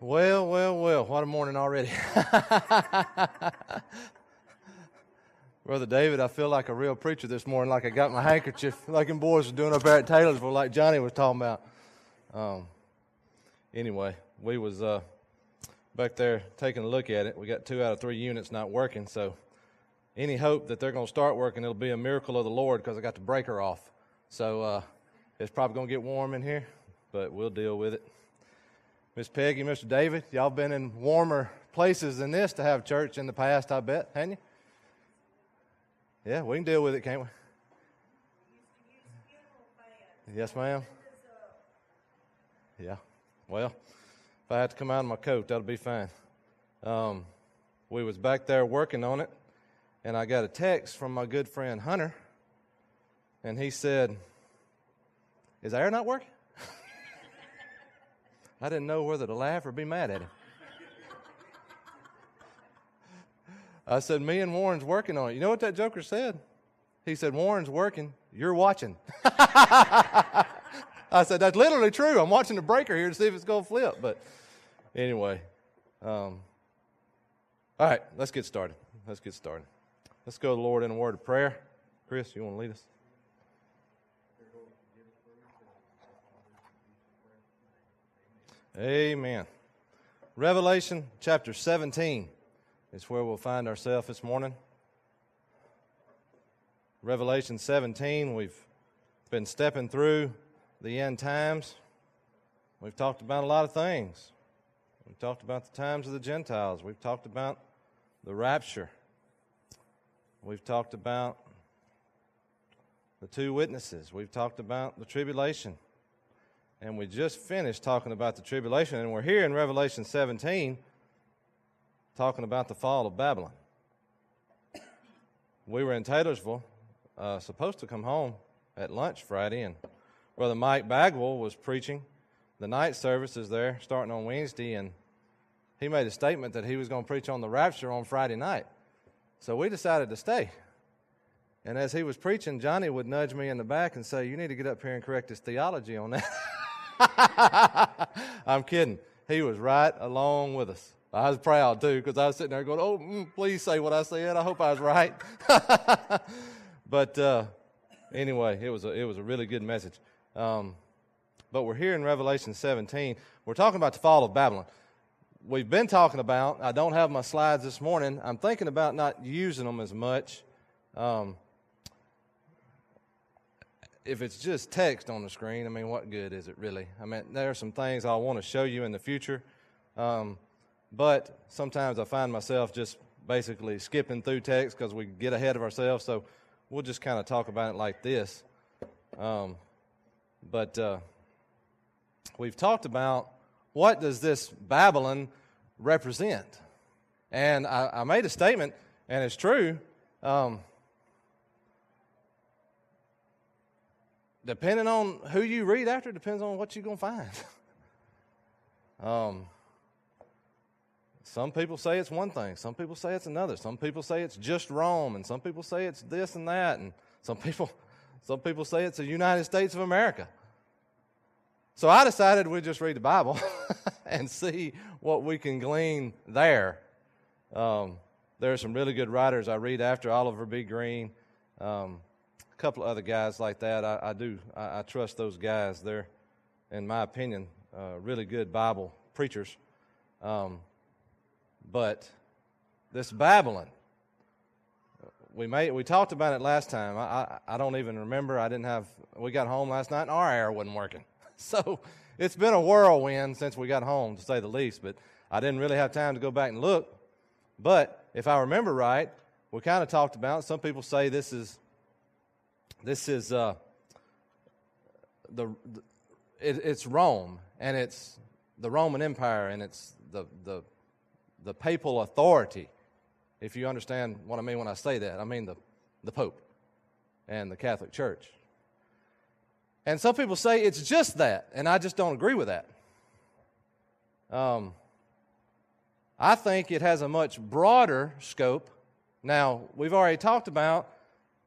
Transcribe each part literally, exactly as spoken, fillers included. Well, well, well, what a morning already. Brother David, I feel like a real preacher this morning, like I got my handkerchief, like them boys are doing up there at Taylorville, like Johnny was talking about. Um, anyway, we was uh, back there taking a look at it. We got two out of three units not working, so any hope that they're going to start working, it'll be a miracle of the Lord because I got the breaker off. So uh, it's probably going to get warm in here, but we'll deal with it. Miss Peggy, Mister David, y'all been in warmer places than this to have church in the past, I bet, haven't you? Yeah, we can deal with it, can't we? Yes, ma'am. Yeah, well, if I had to come out of my coat, that'll be fine. Um, we was back there working on it, and I got a text from my good friend Hunter, and he said, "Is air not working?" I didn't know whether to laugh or be mad at him. I said, "Me and Warren's working on it." You know what that joker said? He said, "Warren's working, you're watching." I said, "That's literally true. I'm watching the breaker here to see if it's going to flip." But anyway, um, all right, let's get started. Let's get started. Let's go to the Lord in a word of prayer. Chris, you want to lead us? Amen. Revelation chapter seventeen is where we'll find ourselves this morning. Revelation seventeen, we've been stepping through the end times. We've talked about a lot of things. We've talked about the times of the Gentiles. We've talked about the rapture. We've talked about the two witnesses. We've talked about the tribulation. And we just finished talking about the tribulation, and we're here in Revelation seventeen talking about the fall of Babylon. We were in Taylorsville, uh, supposed to come home at lunch Friday, and Brother Mike Bagwell was preaching the night services there starting on Wednesday, and he made a statement that he was going to preach on the rapture on Friday night. So we decided to stay. And as he was preaching, Johnny would nudge me in the back and say, "You need to get up here and correct his theology on that." I'm kidding. He was right along with us. I was proud, too, because I was sitting there going, "Oh, mm, please say what I said. I hope I was right." But uh, anyway, it was, a, it was a really good message. Um, but we're here in Revelation seventeen. We're talking about the fall of Babylon. We've been talking about, I don't have my slides this morning. I'm thinking about not using them as much. Um, If it's just text on the screen, I mean, what good is it really? I mean, there are some things I want to show you in the future, um, but sometimes I find myself just basically skipping through text because we get ahead of ourselves, so we'll just kind of talk about it like this. Um, but uh, we've talked about what does this Babylon represent? And I, I made a statement, and it's true. Um Depending on who you read after, depends on what you're going to find. um, some people say it's one thing. Some people say it's another. Some people say it's just Rome, and some people say it's this and that, and some people, some people say it's the United States of America. So I decided we'd just read the Bible and see what we can glean there. Um, there are some really good writers I read after, Oliver B. Green, um, couple of other guys like that. I, I do. I, I trust those guys. They're, in my opinion, uh, really good Bible preachers. Um, but this Babylon, we made, we talked about it last time. I, I, I don't even remember. I didn't have, we got home last night and our air wasn't working. So it's been a whirlwind since we got home, to say the least. But I didn't really have time to go back and look. But if I remember right, we kind of talked about, some people say this is This is uh, the, the it, it's Rome, and it's the Roman Empire, and it's the the the papal authority. If you understand what I mean when I say that, I mean the the Pope and the Catholic Church. And some people say it's just that, and I just don't agree with that. Um, I think it has a much broader scope. Now, we've already talked about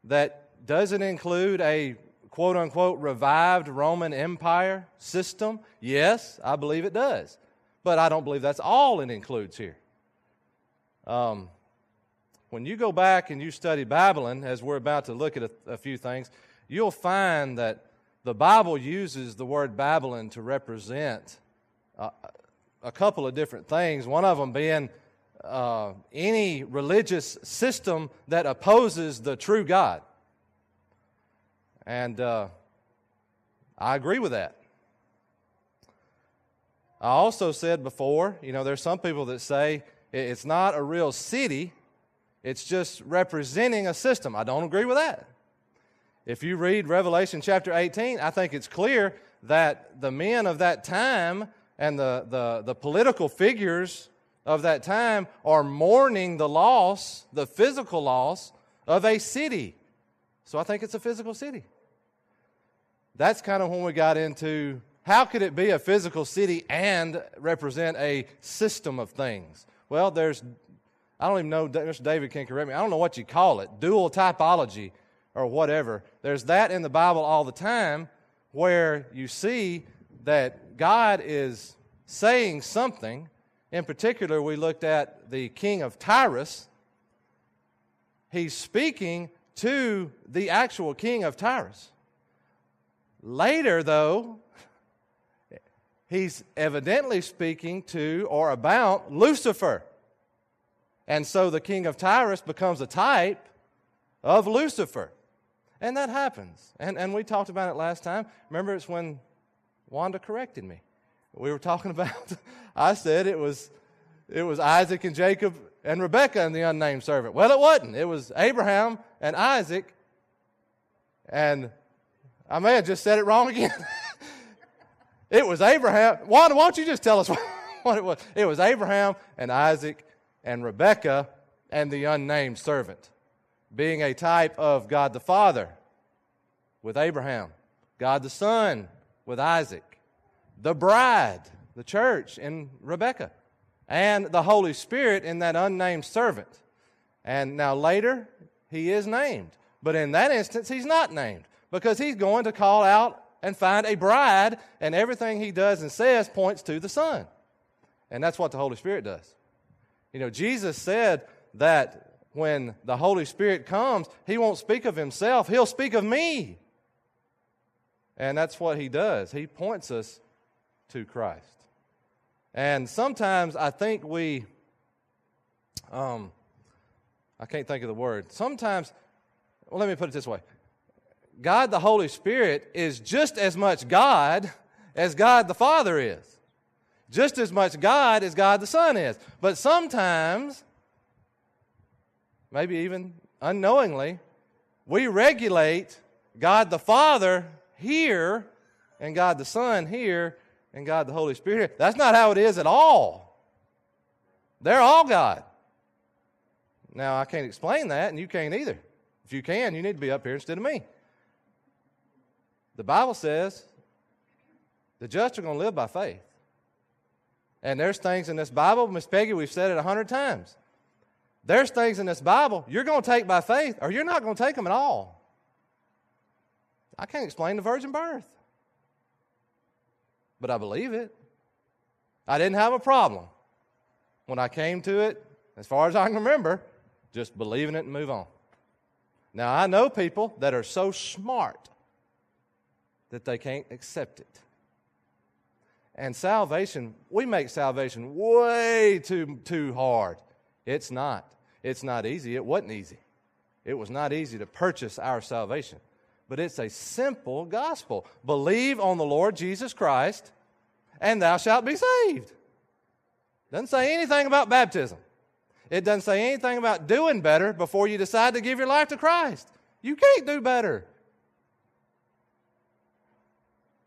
that. Does it include a quote-unquote revived Roman Empire system? Yes, I believe it does. but I don't believe that's all it includes here. Um, when you go back and you study Babylon, as we're about to look at a, a few things, you'll find that the Bible uses the word Babylon to represent uh, a couple of different things, one of them being uh, any religious system that opposes the true God. And uh, I agree with that. I also said before, you know, there's some people that say it's not a real city, it's just representing a system. I don't agree with that. If you read Revelation chapter eighteen, I think it's clear that the men of that time and the, the, the political figures of that time are mourning the loss, the physical loss of a city. So I think it's a physical city. That's kind of when we got into how could it be a physical city and represent a system of things? Well, there's, I don't even know, Mister David can correct me, I don't know what you call it, dual typology or whatever. There's that in the Bible all the time where you see that God is saying something. In particular, we looked at the king of Tyrus. He's speaking to the actual king of Tyrus. Later, though, he's evidently speaking to or about Lucifer. And so the king of Tyrus becomes a type of Lucifer. And that happens. And, and we talked about it last time. Remember, it's when Wanda corrected me. We were talking about, I said it was, it was Isaac and Jacob and Rebekah and the unnamed servant. Well, it wasn't. It was Abraham and Isaac, and I may have just said it wrong again. It was Abraham. Wanda, why don't you just tell us what it was? It was Abraham and Isaac and Rebekah and the unnamed servant, being a type of God the Father with Abraham, God the Son with Isaac, the bride, the church in Rebekah, and the Holy Spirit in that unnamed servant. And now later, he is named. But in that instance, he's not named because he's going to call out and find a bride, and everything he does and says points to the Son. And that's what the Holy Spirit does. You know, Jesus said that when the Holy Spirit comes, he won't speak of himself, he'll speak of me. And that's what he does. He points us to Christ. And sometimes I think we, um, I can't think of the word. Sometimes, well, let me put it this way. God the Holy Spirit is just as much God as God the Father is. Just as much God as God the Son is. But sometimes, maybe even unknowingly, we regulate God the Father here and God the Son here and God the Holy Spirit here. That's not how it is at all. They're all God. Now, I can't explain that, and you can't either. If you can, you need to be up here instead of me. The Bible says the just are going to live by faith. And there's things in this Bible, Miss Peggy, we've said it a hundred times. There's things in this Bible you're going to take by faith or you're not going to take them at all. I can't explain the virgin birth. But I believe it. I didn't have a problem when I came to it, as far as I can remember, just believing it and move on. Now, I know people that are so smart that they can't accept it. And salvation, we make salvation way too, too hard. It's not. It's not easy. It wasn't easy. It was not easy to purchase our salvation. But it's a simple gospel. Believe on the Lord Jesus Christ, and thou shalt be saved. Doesn't say anything about baptism. It doesn't say anything about doing better before you decide to give your life to Christ. You can't do better.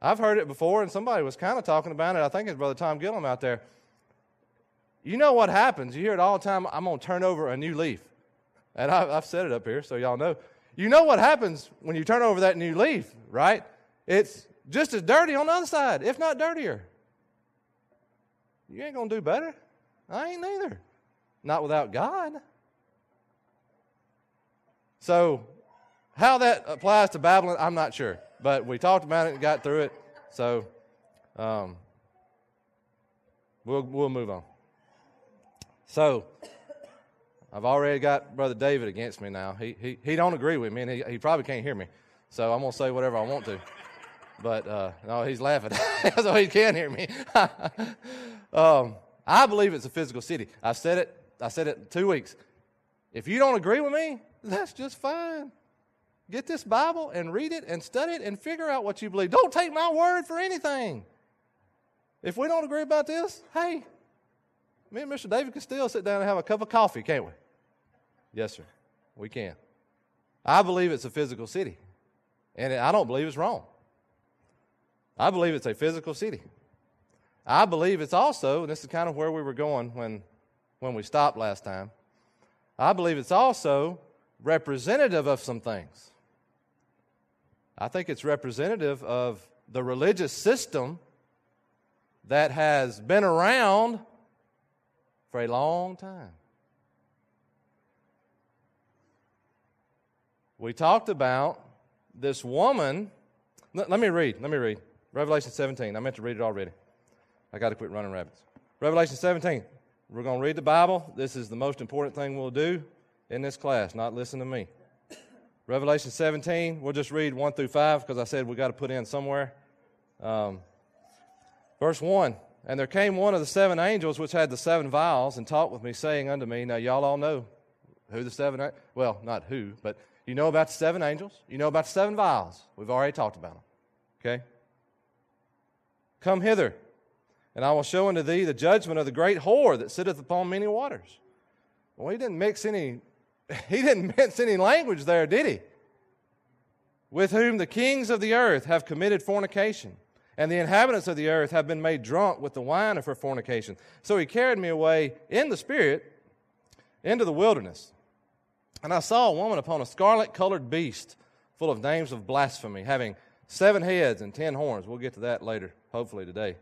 I've heard it before, and somebody was kind of talking about it. I think it's Brother Tom Gillum out there. You know what happens. You hear it all the time, I'm going to turn over a new leaf. And I've said it up here, so y'all know. You know what happens when you turn over that new leaf, right? It's just as dirty on the other side, if not dirtier. You ain't going to do better. I ain't either. Not without God. So how that applies to Babylon, I'm not sure. But we talked about it and got through it. So um, We'll, we'll move on. So, I've already got Brother David against me now. He he, he don't agree with me, and he, he probably can't hear me. So, I'm going to say whatever I want to. But, uh, no, he's laughing. So, he can hear me. um, I believe it's a physical city. I said it. I said it in two weeks. If you don't agree with me, that's just fine. Get this Bible and read it and study it and figure out what you believe. Don't take my word for anything. If we don't agree about this, hey, me and Mister David can still sit down and have a cup of coffee, can't we? Yes, sir. We can. I believe it's a physical city, and I don't believe it's wrong. I believe it's a physical city. I believe it's also, and this is kind of where we were going when, when we stopped last time, I believe it's also representative of some things. I think it's representative of the religious system that has been around for a long time. We talked about this woman. Let, let me read. Let me read. Revelation seventeen. I meant to read it already. I got to quit running rabbits. Revelation seventeen. We're going to read the Bible. This is the most important thing we'll do in this class, not listen to me. Revelation seventeen. We'll just read one through five because I said we got to put in somewhere. Um, verse one. And there came one of the seven angels which had the seven vials and talked with me, saying unto me, now y'all all know who the seven, well, not who, but you know about the seven angels. You know about the seven vials. We've already talked about them. Okay? Come hither, and I will show unto thee the judgment of the great whore that sitteth upon many waters. Well, he didn't mix any, he didn't mince any language there, did he? With whom the kings of the earth have committed fornication, and the inhabitants of the earth have been made drunk with the wine of her fornication. So he carried me away in the spirit into the wilderness. And I saw a woman upon a scarlet-colored beast full of names of blasphemy, having seven heads and ten horns. We'll get to that later, hopefully today.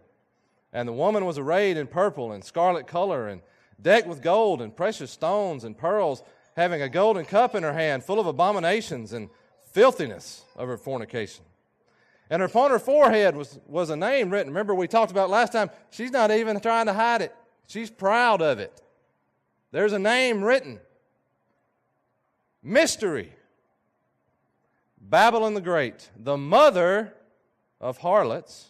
And the woman was arrayed in purple and scarlet color and decked with gold and precious stones and pearls, having a golden cup in her hand full of abominations and filthiness of her fornication. And upon her forehead was, was a name written. Remember we talked about last time, she's not even trying to hide it. She's proud of it. There's a name written. Mystery. Babylon the Great, the mother of harlots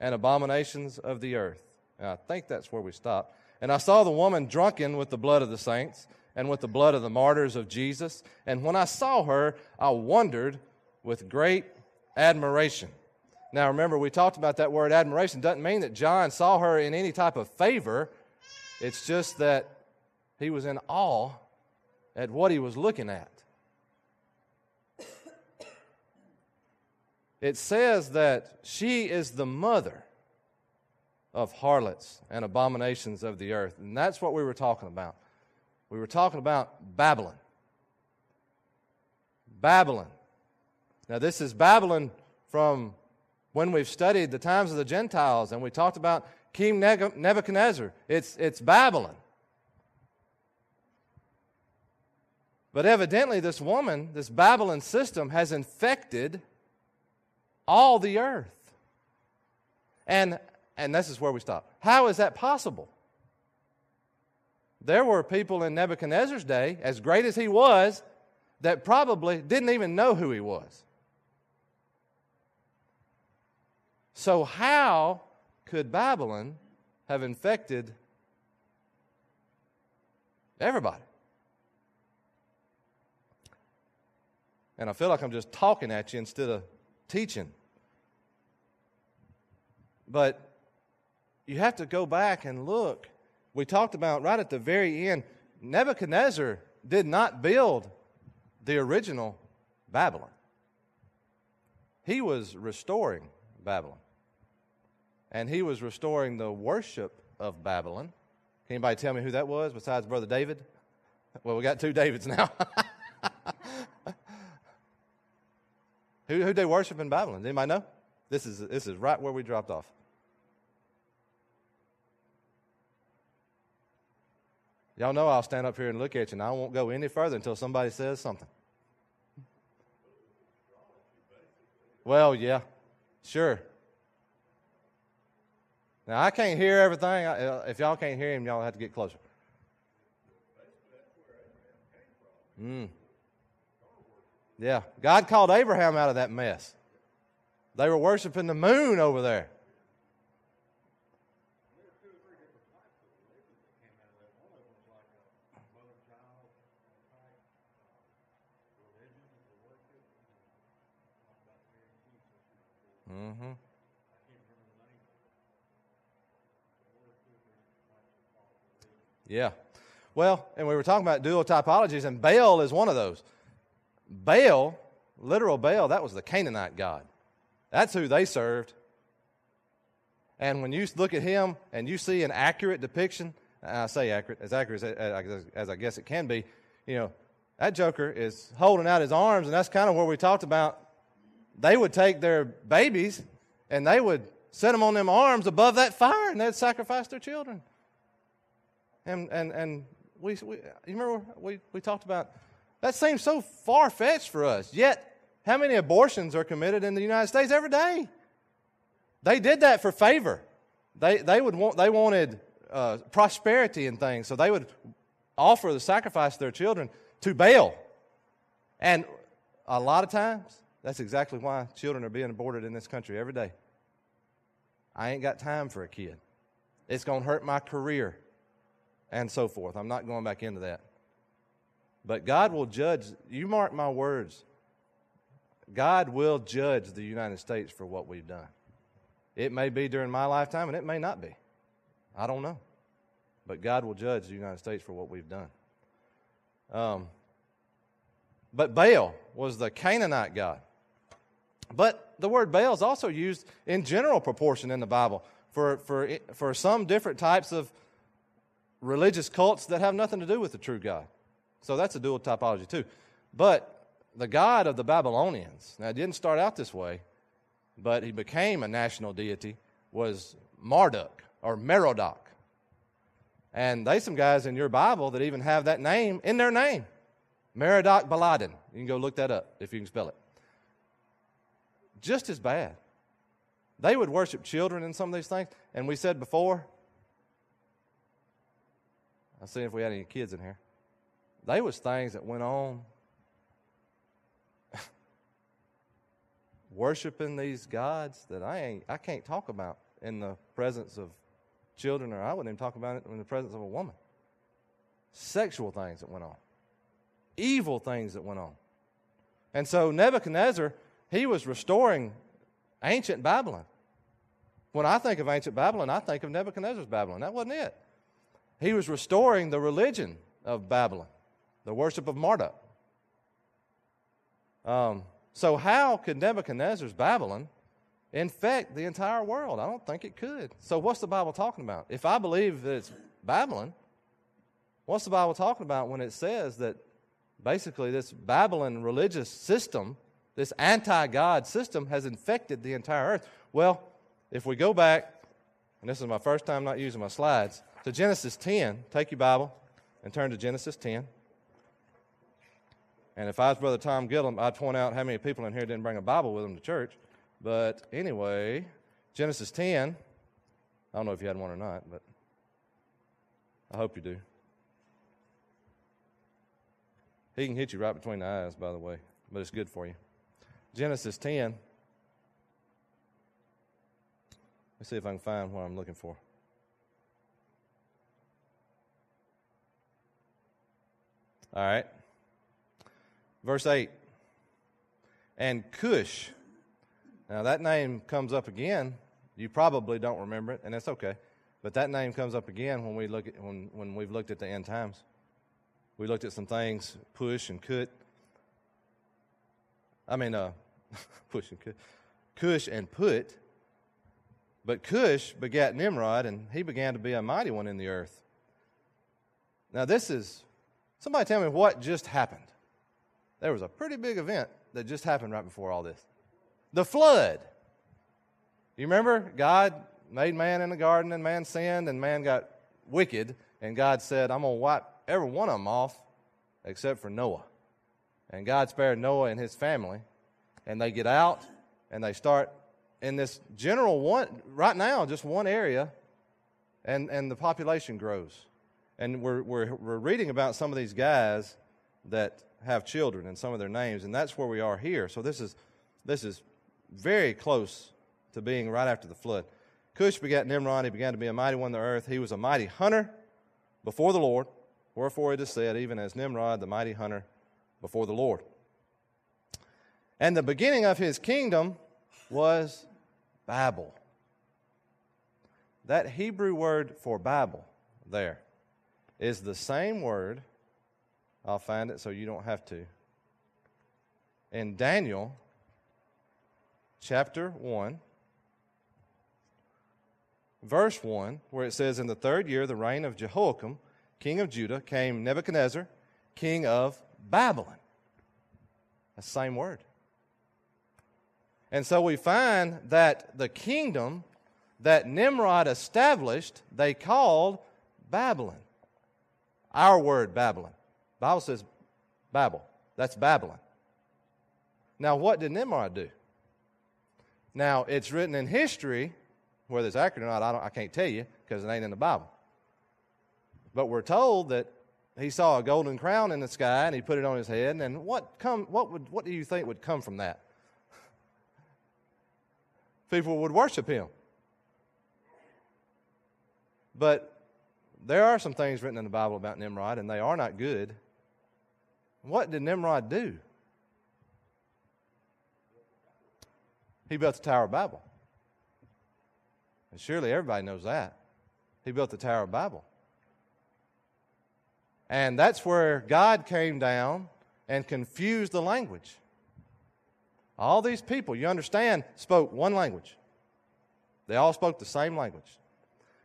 and abominations of the earth. And I think that's where we stopped. And I saw the woman drunken with the blood of the saints and with the blood of the martyrs of Jesus. And when I saw her, I wondered with great admiration. Now, remember, we talked about that word admiration. Doesn't mean that John saw her in any type of favor. It's just that he was in awe at what he was looking at. It says that she is the mother of harlots and abominations of the earth. And that's what we were talking about. We were talking about Babylon. Babylon. Now, this is Babylon from when we've studied the times of the Gentiles, and we talked about King Nebuchadnezzar. It's, it's Babylon. But evidently, this woman, this Babylon system, has infected all the earth. And, and this is where we stop. How is that possible? There were people in Nebuchadnezzar's day, as great as he was, that probably didn't even know who he was. So how could Babylon have infected everybody? And I feel like I'm just talking at you instead of teaching. But you have to go back and look. We talked about right at the very end, Nebuchadnezzar did not build the original Babylon. He was restoring Babylon. And he was restoring the worship of Babylon. Can anybody tell me who that was besides Brother David? Well, we got two Davids now. Who who they worship in Babylon? Does anybody know? This is this is right where we dropped off. Y'all know I'll stand up here and look at you, and I won't go any further until somebody says something. Well, yeah, sure. Now, I can't hear everything. If y'all can't hear him, y'all have to get closer. Mm. Yeah, God called Abraham out of that mess. They were worshiping the moon over there. Mm-hmm. Yeah. Well, and we were talking about dual typologies, and Baal is one of those. Baal, literal Baal, that was the Canaanite god. That's who they served. And when you look at him and you see an accurate depiction, and I say accurate, as accurate as, as, as I guess it can be, you know, that joker is holding out his arms, and that's kind of where we talked about they would take their babies and they would set them on them arms above that fire, and they'd sacrifice their children. And and and we, we you remember we, we talked about that seems so far-fetched for us. Yet, how many abortions are committed in the United States every day? They did that for favor. They they would want they wanted uh, prosperity and things, so they would offer the sacrifice of their children to Baal. And a lot of times, that's exactly why children are being aborted in this country every day. I ain't got time for a kid. It's going to hurt my career. And so forth. I'm not going back into that. But God will judge. You mark my words. God will judge the United States for what we've done. It may be during my lifetime, and it may not be. I don't know. But God will judge the United States for what we've done. Um, but Baal was the Canaanite god. But the word Baal is also used in general proportion in the Bible for, for, for some different types of religious cults that have nothing to do with the true God. So that's a dual typology too. But the God of the Babylonians, now it didn't start out this way, but he became a national deity, was Marduk or Merodach. And there's some guys in your Bible that even have that name in their name. Merodach-Baladan. You can go look that up if you can spell it. Just as bad. They would worship children in some of these things. And we said before, I see if we had any kids in here. They was things that went on worshiping these gods that I ain't, I can't talk about in the presence of children, or I wouldn't even talk about it in the presence of a woman. Sexual things that went on. Evil things that went on. And so Nebuchadnezzar, he was restoring ancient Babylon. When I think of ancient Babylon, I think of Nebuchadnezzar's Babylon. That wasn't it. He was restoring the religion of Babylon, the worship of Marduk. Um, so how could Nebuchadnezzar's Babylon infect the entire world? I don't think it could. So what's the Bible talking about? If I believe that it's Babylon, what's the Bible talking about when it says that basically this Babylon religious system, this anti-God system has infected the entire earth? Well, if we go back, and this is my first time not using my slides, to Genesis ten, take your Bible and turn to Genesis ten. And if I was Brother Tom Gillum, I'd point out how many people in here didn't bring a Bible with them to church. But anyway, Genesis ten, I don't know if you had one or not, but I hope you do. He can hit you right between the eyes, by the way, but it's good for you. Genesis ten. Let's see if I can find what I'm looking for. All right. Verse eight. And Cush. Now that name comes up again. You probably don't remember it, and that's okay. But that name comes up again when we look at when, when we've looked at the end times. We looked at some things, push and cut. I mean uh push and cut. Cush and put. But Cush begat Nimrod, and he began to be a mighty one in the earth. Now this is somebody tell me what just happened. There was a pretty big event that just happened right before all this. The flood. You remember? God made man in the garden, and man sinned, and man got wicked, and God said, I'm going to wipe every one of them off except for Noah. And God spared Noah and his family, and they get out, and they start in this general one, right now, just one area and and the population grows. And we're we're we're reading about some of these guys that have children and some of their names, and that's where we are here. So this is this is very close to being right after the flood. Cush begat Nimrod. He began to be a mighty one on the earth. He was a mighty hunter before the Lord. Wherefore it is said, even as Nimrod, the mighty hunter before the Lord. And the beginning of his kingdom was Babel. That Hebrew word for Babel there is the same word, I'll find it so you don't have to, in Daniel chapter one, verse one, where it says, in the third year, the reign of Jehoiakim, king of Judah, came Nebuchadnezzar, king of Babylon. That's the same word. And so we find that the kingdom that Nimrod established, they called Babylon. Our word, Babylon. The Bible says Babel. That's Babylon. Now, what did Nimrod do? Now, it's written in history, whether it's accurate or not, I, don't, I can't tell you because it ain't in the Bible. But we're told that he saw a golden crown in the sky and he put it on his head. And what come? What would? What do you think would come from that? People would worship him. But there are some things written in the Bible about Nimrod, and they are not good. What did Nimrod do? He built the Tower of Babel. And surely everybody knows that. He built the Tower of Babel. And that's where God came down and confused the language. All these people, you understand, spoke one language. They all spoke the same language.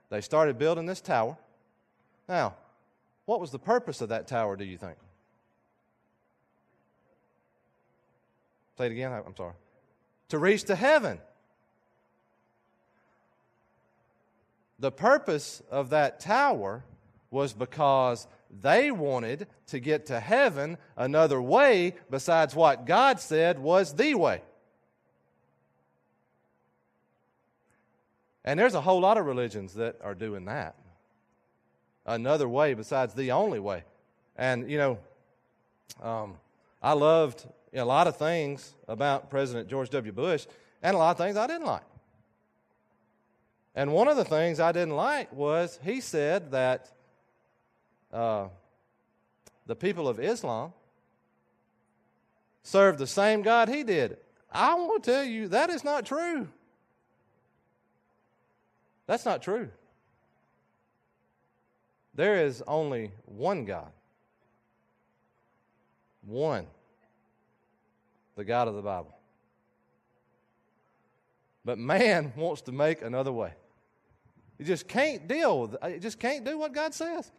They started building this tower. Now, what was the purpose of that tower, do you think? Say it again, I'm sorry. To reach to heaven. The purpose of that tower was because they wanted to get to heaven another way besides what God said was the way. And there's a whole lot of religions that are doing that. Another way besides the only way. And, you know, um, I loved a lot of things about President George W. Bush and a lot of things I didn't like. And one of the things I didn't like was he said that uh, the people of Islam served the same God he did. I want to tell you that is not true. That's not true. There is only one God. One. The God of the Bible. But man wants to make another way. You just can't deal with it. You just can't do what God says.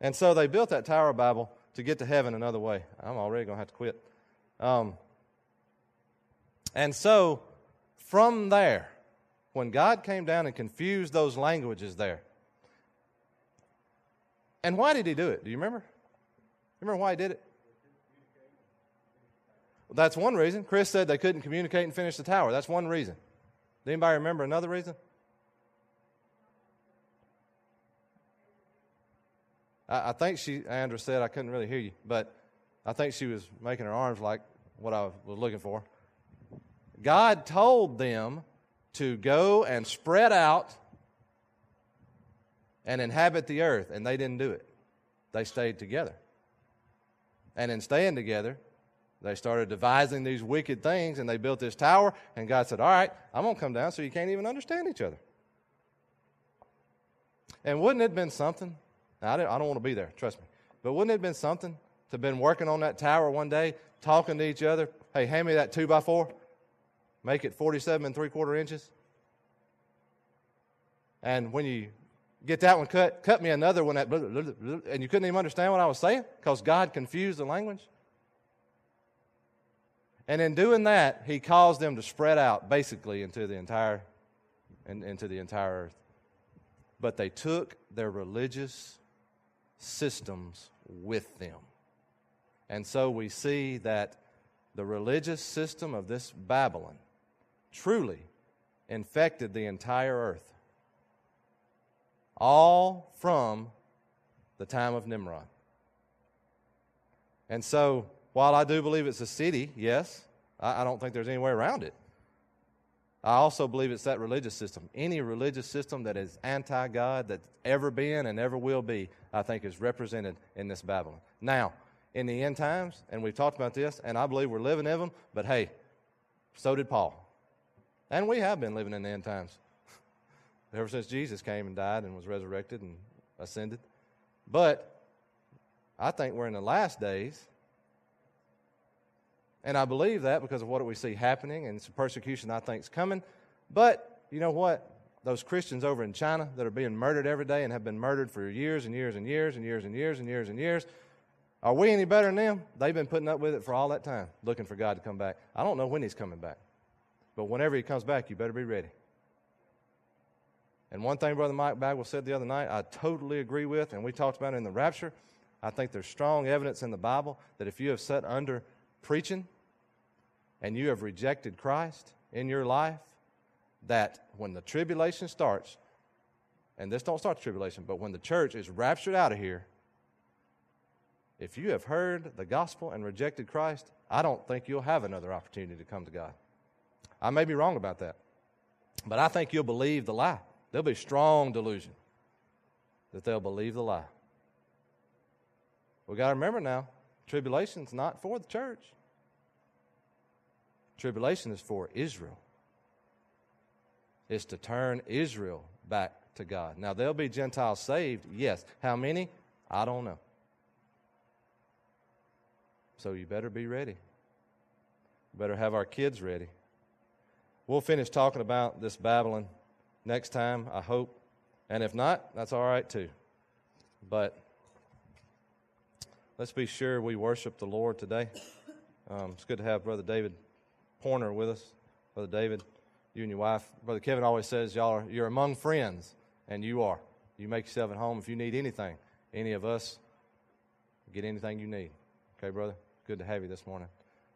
And so they built that Tower of Babel to get to heaven another way. I'm already going to have to quit. Um, and so from there, when God came down and confused those languages there. And why did he do it? Do you remember? Remember why he did it? Well, that's one reason. Chris said they couldn't communicate and finish the tower. That's one reason. Does anybody remember another reason? I, I think she, Andra said, I couldn't really hear you, but I think she was making her arms like what I was looking for. God told them to go and spread out and inhabit the earth, and they didn't do it. They stayed together. And in staying together, they started devising these wicked things, and they built this tower, and God said, all right, I'm going to come down so you can't even understand each other. And wouldn't it have been something? Now, I, I don't want to be there, trust me. But wouldn't it have been something to have been working on that tower one day, talking to each other, hey, hand me that two by four? Make it forty-seven and three-quarter inches. And when you get that one cut, cut me another one. That blah, blah, blah, blah, and you couldn't even understand what I was saying because God confused the language. And in doing that, he caused them to spread out basically into the entire, in, into the entire earth. But they took their religious systems with them. And so we see that the religious system of this Babylon truly infected the entire earth. all from the time of Nimrod. And so, while I do believe it's a city, yes, I, I don't think there's any way around it. I also believe it's that religious system. Any religious system that is anti-God that's ever been and ever will be, I think is represented in this Babylon. Now, in the end times, and we've talked about this, and I believe we're living in them, but hey, so did Paul. And we have been living in the end times ever since Jesus came and died and was resurrected and ascended. But I think we're in the last days. And I believe that because of what we see happening, and some persecution I think is coming. But you know what? Those Christians over in China that are being murdered every day and have been murdered for years and years and years and years and years and years and years, are we any better than them? They've been putting up with it for all that time, looking for God to come back. I don't know when He's coming back. But whenever He comes back, you better be ready. And one thing Brother Mike Bagwell said the other night I totally agree with, and we talked about it in the rapture. I think there's strong evidence in the Bible that if you have sat under preaching, and you have rejected Christ in your life, that when the tribulation starts, and this don't start the tribulation, but when the church is raptured out of here, if you have heard the gospel and rejected Christ, I don't think you'll have another opportunity to come to God. I may be wrong about that, but I think you'll believe the lie. There'll be strong delusion that they'll believe the lie. We've got to remember now, tribulation's not for the church. Tribulation is for Israel. It's to turn Israel back to God. Now, there'll be Gentiles saved, yes. How many? I don't know. So you better be ready. You better have our kids ready. We'll finish talking about this Babylon next time, I hope. And if not, that's all right too. But let's be sure we worship the Lord today. Um, it's good to have Brother David Horner with us. Brother David, you and your wife. Brother Kevin always says, y'all are, you're among friends, and you are. You make yourself at home if you need anything. Any of us, get anything you need. Okay, brother? Good to have you this morning.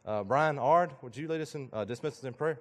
Uh, Brian Ard, would you lead us in, uh, dismiss us in prayer?